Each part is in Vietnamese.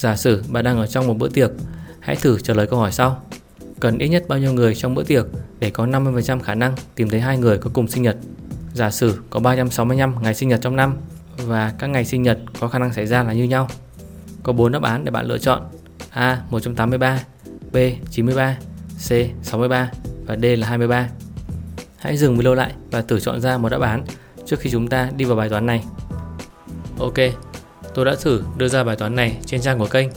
Giả sử bạn đang ở trong một bữa tiệc, hãy thử trả lời câu hỏi sau. Cần ít nhất bao nhiêu người trong bữa tiệc để có 50% khả năng tìm thấy 2 người có cùng sinh nhật? Giả sử có 365 ngày sinh nhật trong năm và các ngày sinh nhật có khả năng xảy ra là như nhau. Có 4 đáp án để bạn lựa chọn: A. 183, B. 93, C. 63 và D là 23. Hãy dừng video lại và thử chọn ra một đáp án trước khi chúng ta đi vào bài toán này. Ok, tôi đã thử đưa ra bài toán này trên trang của kênh.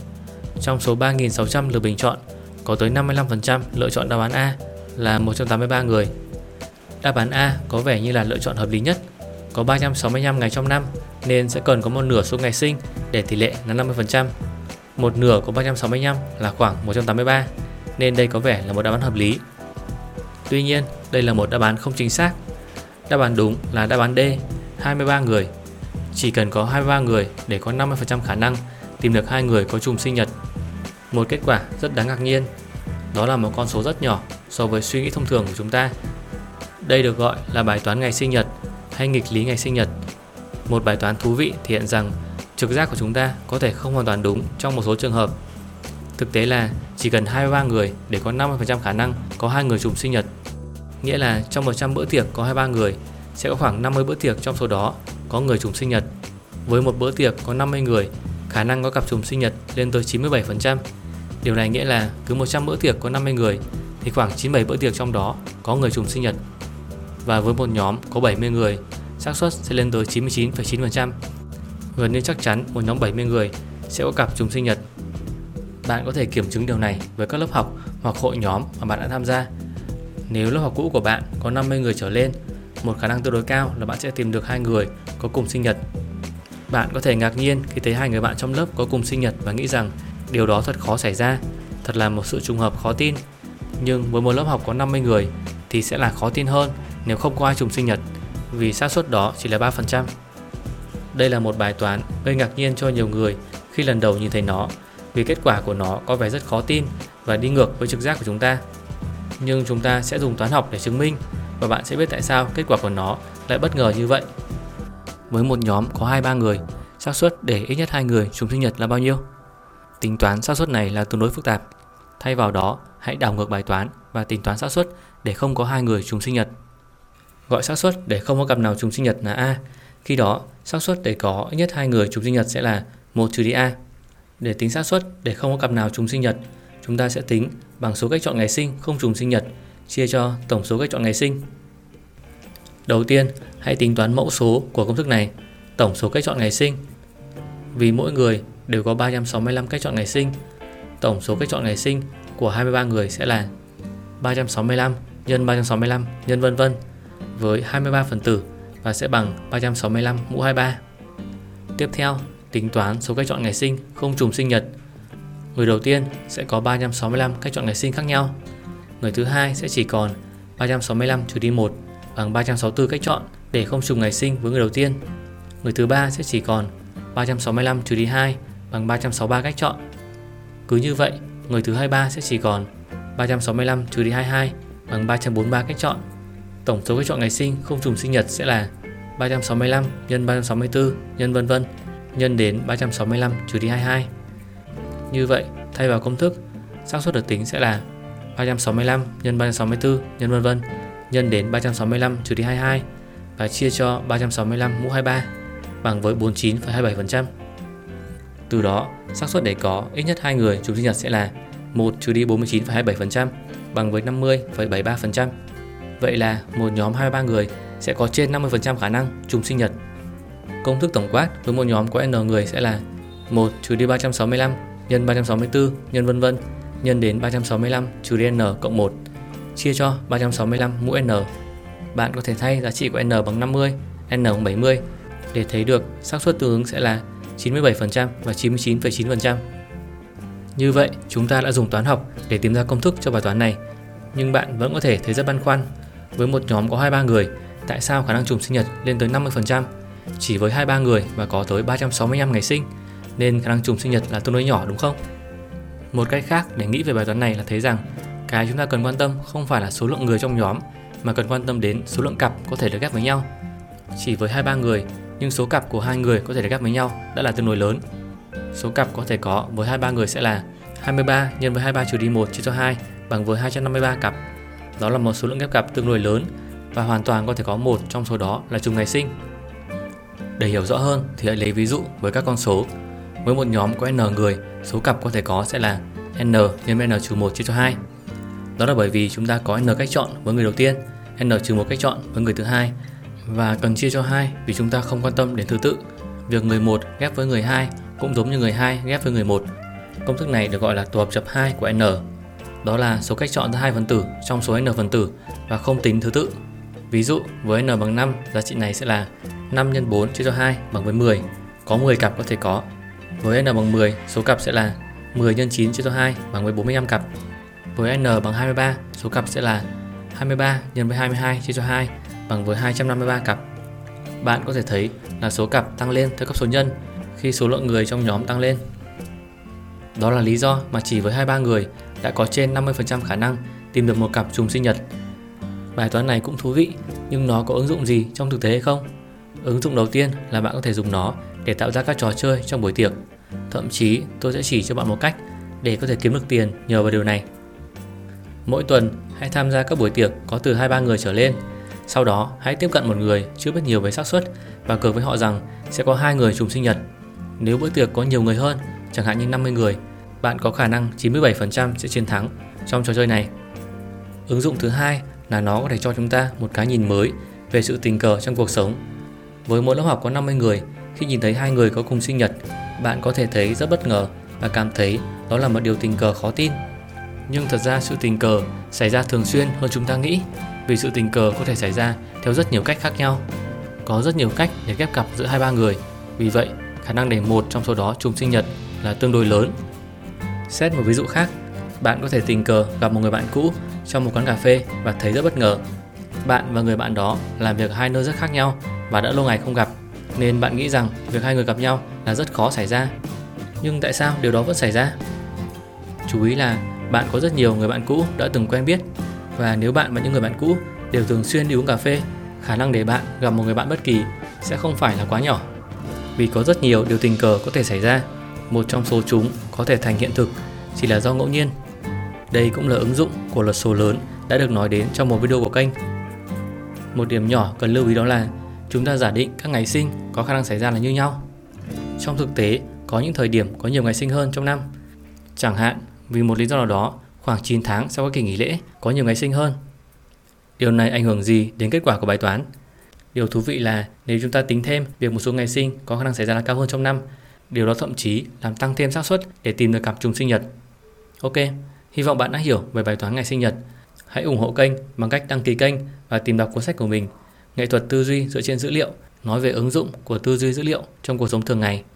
Trong số 3.600 lượt bình chọn, có tới 55% lựa chọn đáp án A là 183 người. Đáp án A có vẻ như là lựa chọn hợp lý nhất. Có 365 ngày trong năm nên sẽ cần có một nửa số ngày sinh để tỷ lệ là 50%. Một nửa của 365 là khoảng 183 nên đây có vẻ là một đáp án hợp lý. Tuy nhiên, đây là một đáp án không chính xác. Đáp án đúng là đáp án D, 23 người. Chỉ cần có 23 người để có 50% khả năng tìm được 2 người có chung sinh nhật. Một kết quả rất đáng ngạc nhiên. Đó là một con số rất nhỏ so với suy nghĩ thông thường của chúng ta. Đây được gọi là bài toán ngày sinh nhật hay nghịch lý ngày sinh nhật. Một bài toán thú vị thể hiện rằng trực giác của chúng ta có thể không hoàn toàn đúng trong một số trường hợp. Thực tế là chỉ cần 23 người để có 50% khả năng có 2 người trùng sinh nhật. Nghĩa là trong 100 bữa tiệc có 23 người sẽ có khoảng 50 bữa tiệc trong số đó có người trùng sinh nhật. Với một bữa tiệc có 50 người, khả năng có cặp trùng sinh nhật lên tới 97%. Điều này nghĩa là cứ 100 bữa tiệc có 50 người thì khoảng 97 bữa tiệc trong đó có người trùng sinh nhật. Và với một nhóm có 70 người, xác suất sẽ lên tới 99,9%. Gần như chắc chắn một nhóm 70 người sẽ có cặp trùng sinh nhật. Bạn có thể kiểm chứng điều này với các lớp học hoặc hội nhóm mà bạn đã tham gia. Nếu lớp học cũ của bạn có 50 người trở lên, một khả năng tương đối cao là bạn sẽ tìm được 2 người có cùng sinh nhật. Bạn có thể ngạc nhiên khi thấy 2 người bạn trong lớp có cùng sinh nhật và nghĩ rằng điều đó thật khó xảy ra, thật là một sự trùng hợp khó tin. Nhưng với một lớp học có 50 người thì sẽ là khó tin hơn nếu không có ai trùng sinh nhật, vì xác suất đó chỉ là 3%. Đây là một bài toán gây ngạc nhiên cho nhiều người khi lần đầu nhìn thấy nó, vì kết quả của nó có vẻ rất khó tin và đi ngược với trực giác của chúng ta. Nhưng chúng ta sẽ dùng toán học để chứng minh, và bạn sẽ biết tại sao kết quả của nó lại bất ngờ như vậy. Với một nhóm có 2-3 người, xác suất để ít nhất 2 người trùng sinh nhật là bao nhiêu? Tính toán xác suất này là tương đối phức tạp. Thay vào đó, hãy đảo ngược bài toán và tính toán xác suất để không có 2 người trùng sinh nhật. Gọi xác suất để không có cặp nào trùng sinh nhật là A. Khi đó, xác suất để có ít nhất 2 người trùng sinh nhật sẽ là 1 - A. Để tính xác suất để không có cặp nào trùng sinh nhật, chúng ta sẽ tính bằng số cách chọn ngày sinh không trùng sinh nhật chia cho tổng số cách chọn ngày sinh. Đầu tiên, hãy tính toán mẫu số của công thức này, tổng số cách chọn ngày sinh. Vì mỗi người đều có 365 cách chọn ngày sinh, tổng số cách chọn ngày sinh của 23 người sẽ là 365 x 365 x vân vân với 23 phần tử và sẽ bằng 365 mũ 23. Tiếp theo, tính toán số cách chọn ngày sinh không trùng sinh nhật. Người đầu tiên sẽ có 365 cách chọn ngày sinh khác nhau. Người thứ hai sẽ chỉ còn 365 - 1 bằng 364 cách chọn để không trùng ngày sinh với người đầu tiên. Người thứ ba sẽ chỉ còn 365 - 2 bằng 363 cách chọn. Cứ như vậy, người thứ 23 sẽ chỉ còn 365 - 22 bằng 343 cách chọn. Tổng số cách chọn ngày sinh không trùng sinh nhật sẽ là 365 x 364 x vân vân nhân đến 365 - 22. Như vậy, thay vào công thức, xác suất được tính sẽ là 365 x 364 x vân vân nhân đến 365 - 22 và chia cho 365 mũ 23 bằng với 49,27%. Từ đó, xác suất để có ít nhất 2 người trùng sinh nhật sẽ là 1 - 49,27% bằng với 50,73%. Vậy là một nhóm 23 người sẽ có trên 50% khả năng trùng sinh nhật. Công thức tổng quát với một nhóm có n người sẽ là 1 - 365 x 364 nhân vân vân nhân đến 365 - n + 1 chia cho 365 mũ n. Bạn có thể thay giá trị của n bằng 50, n bằng 70 để thấy được xác suất tương ứng sẽ là 97% và 99,9%. Như vậy, chúng ta đã dùng toán học để tìm ra công thức cho bài toán này, nhưng bạn vẫn có thể thấy rất băn khoăn. Với một nhóm có 23 người, tại sao khả năng trùng sinh nhật lên tới 50%? Chỉ với 23 người và có tới 365 ngày sinh nên khả năng trùng sinh nhật là tương đối nhỏ, đúng không? Một cách khác để nghĩ về bài toán này là thấy rằng cái chúng ta cần quan tâm không phải là số lượng người trong nhóm mà cần quan tâm đến số lượng cặp có thể được ghép với nhau. Chỉ với 23 người nhưng số cặp của 2 người có thể được ghép với nhau đã là tương đối lớn. Số cặp có thể có với 23 người sẽ là 23 nhân với 23 trừ đi 1 chia cho 2 bằng với 253 cặp. Đó là một số lượng ghép cặp tương đối lớn và hoàn toàn có thể có một trong số đó là trùng ngày sinh. Để hiểu rõ hơn thì hãy lấy ví dụ với các con số. Với một nhóm có n người, số cặp có thể có sẽ là n nhân với n-1 chia cho 2. Đó là bởi vì chúng ta có n cách chọn với người đầu tiên, n-1 cách chọn với người thứ hai và cần chia cho 2 vì chúng ta không quan tâm đến thứ tự. Việc người 1 ghép với người 2 cũng giống như người 2 ghép với người 1. Công thức này được gọi là tổ hợp chập 2 của n. Đó là số cách chọn ra 2 phần tử trong số n phần tử và không tính thứ tự. Ví dụ với n bằng 5, giá trị này sẽ là 5 x 4 chia cho 2 bằng với 10. Có 10 cặp có thể có. Với n bằng 10, số cặp sẽ là 10 x 9 chia cho 2 bằng với 45 cặp. Với n bằng 23, số cặp sẽ là 23 x 22 chia cho 2 bằng với 253 cặp. Bạn có thể thấy là số cặp tăng lên theo cấp số nhân khi số lượng người trong nhóm tăng lên. Đó là lý do mà chỉ với 23 người đã có trên 50% khả năng tìm được một cặp trùng sinh nhật. Bài toán này cũng thú vị, nhưng nó có ứng dụng gì trong thực tế hay không? Ứng dụng đầu tiên là bạn có thể dùng nó để tạo ra các trò chơi trong buổi tiệc. Thậm chí tôi sẽ chỉ cho bạn một cách để có thể kiếm được tiền nhờ vào điều này. Mỗi tuần hãy tham gia các buổi tiệc có từ 23 người trở lên. Sau đó hãy tiếp cận một người chưa biết nhiều về xác suất và cược với họ rằng sẽ có 2 người trùng sinh nhật. Nếu bữa tiệc có nhiều người hơn, chẳng hạn như 50 người, bạn có khả năng 97% sẽ chiến thắng trong trò chơi này. Ứng dụng thứ hai là nó có thể cho chúng ta một cái nhìn mới về sự tình cờ trong cuộc sống. Với mỗi lớp học có 50 người, khi nhìn thấy 2 người có cùng sinh nhật, bạn có thể thấy rất bất ngờ và cảm thấy đó là một điều tình cờ khó tin. Nhưng thật ra sự tình cờ xảy ra thường xuyên hơn chúng ta nghĩ, vì sự tình cờ có thể xảy ra theo rất nhiều cách khác nhau. Có rất nhiều cách để ghép cặp giữa 23 người, vì vậy khả năng để một trong số đó trùng sinh nhật là tương đối lớn. Xét một ví dụ khác, bạn có thể tình cờ gặp một người bạn cũ trong một quán cà phê và thấy rất bất ngờ. Bạn và người bạn đó làm việc ở hai nơi rất khác nhau và đã lâu ngày không gặp, nên bạn nghĩ rằng việc hai người gặp nhau là rất khó xảy ra. Nhưng tại sao điều đó vẫn xảy ra? Chú ý là bạn có rất nhiều người bạn cũ đã từng quen biết, và nếu bạn và những người bạn cũ đều thường xuyên đi uống cà phê, khả năng để bạn gặp một người bạn bất kỳ sẽ không phải là quá nhỏ. Vì có rất nhiều điều tình cờ có thể xảy ra, một trong số chúng có thể thành hiện thực chỉ là do ngẫu nhiên. Đây cũng là ứng dụng của luật số lớn đã được nói đến trong một video của kênh. Một điểm nhỏ cần lưu ý đó là chúng ta giả định các ngày sinh có khả năng xảy ra là như nhau. Trong thực tế, có những thời điểm có nhiều ngày sinh hơn trong năm. Chẳng hạn, vì một lý do nào đó, khoảng 9 tháng sau các kỳ nghỉ lễ có nhiều ngày sinh hơn. Điều này ảnh hưởng gì đến kết quả của bài toán? Điều thú vị là nếu chúng ta tính thêm việc một số ngày sinh có khả năng xảy ra là cao hơn trong năm, điều đó thậm chí làm tăng thêm xác suất để tìm được cặp trùng sinh nhật. Ok, hy vọng bạn đã hiểu về bài toán ngày sinh nhật. Hãy ủng hộ kênh bằng cách đăng ký kênh và tìm đọc cuốn sách của mình, Nghệ thuật tư duy dựa trên dữ liệu, nói về ứng dụng của tư duy dữ liệu trong cuộc sống thường ngày.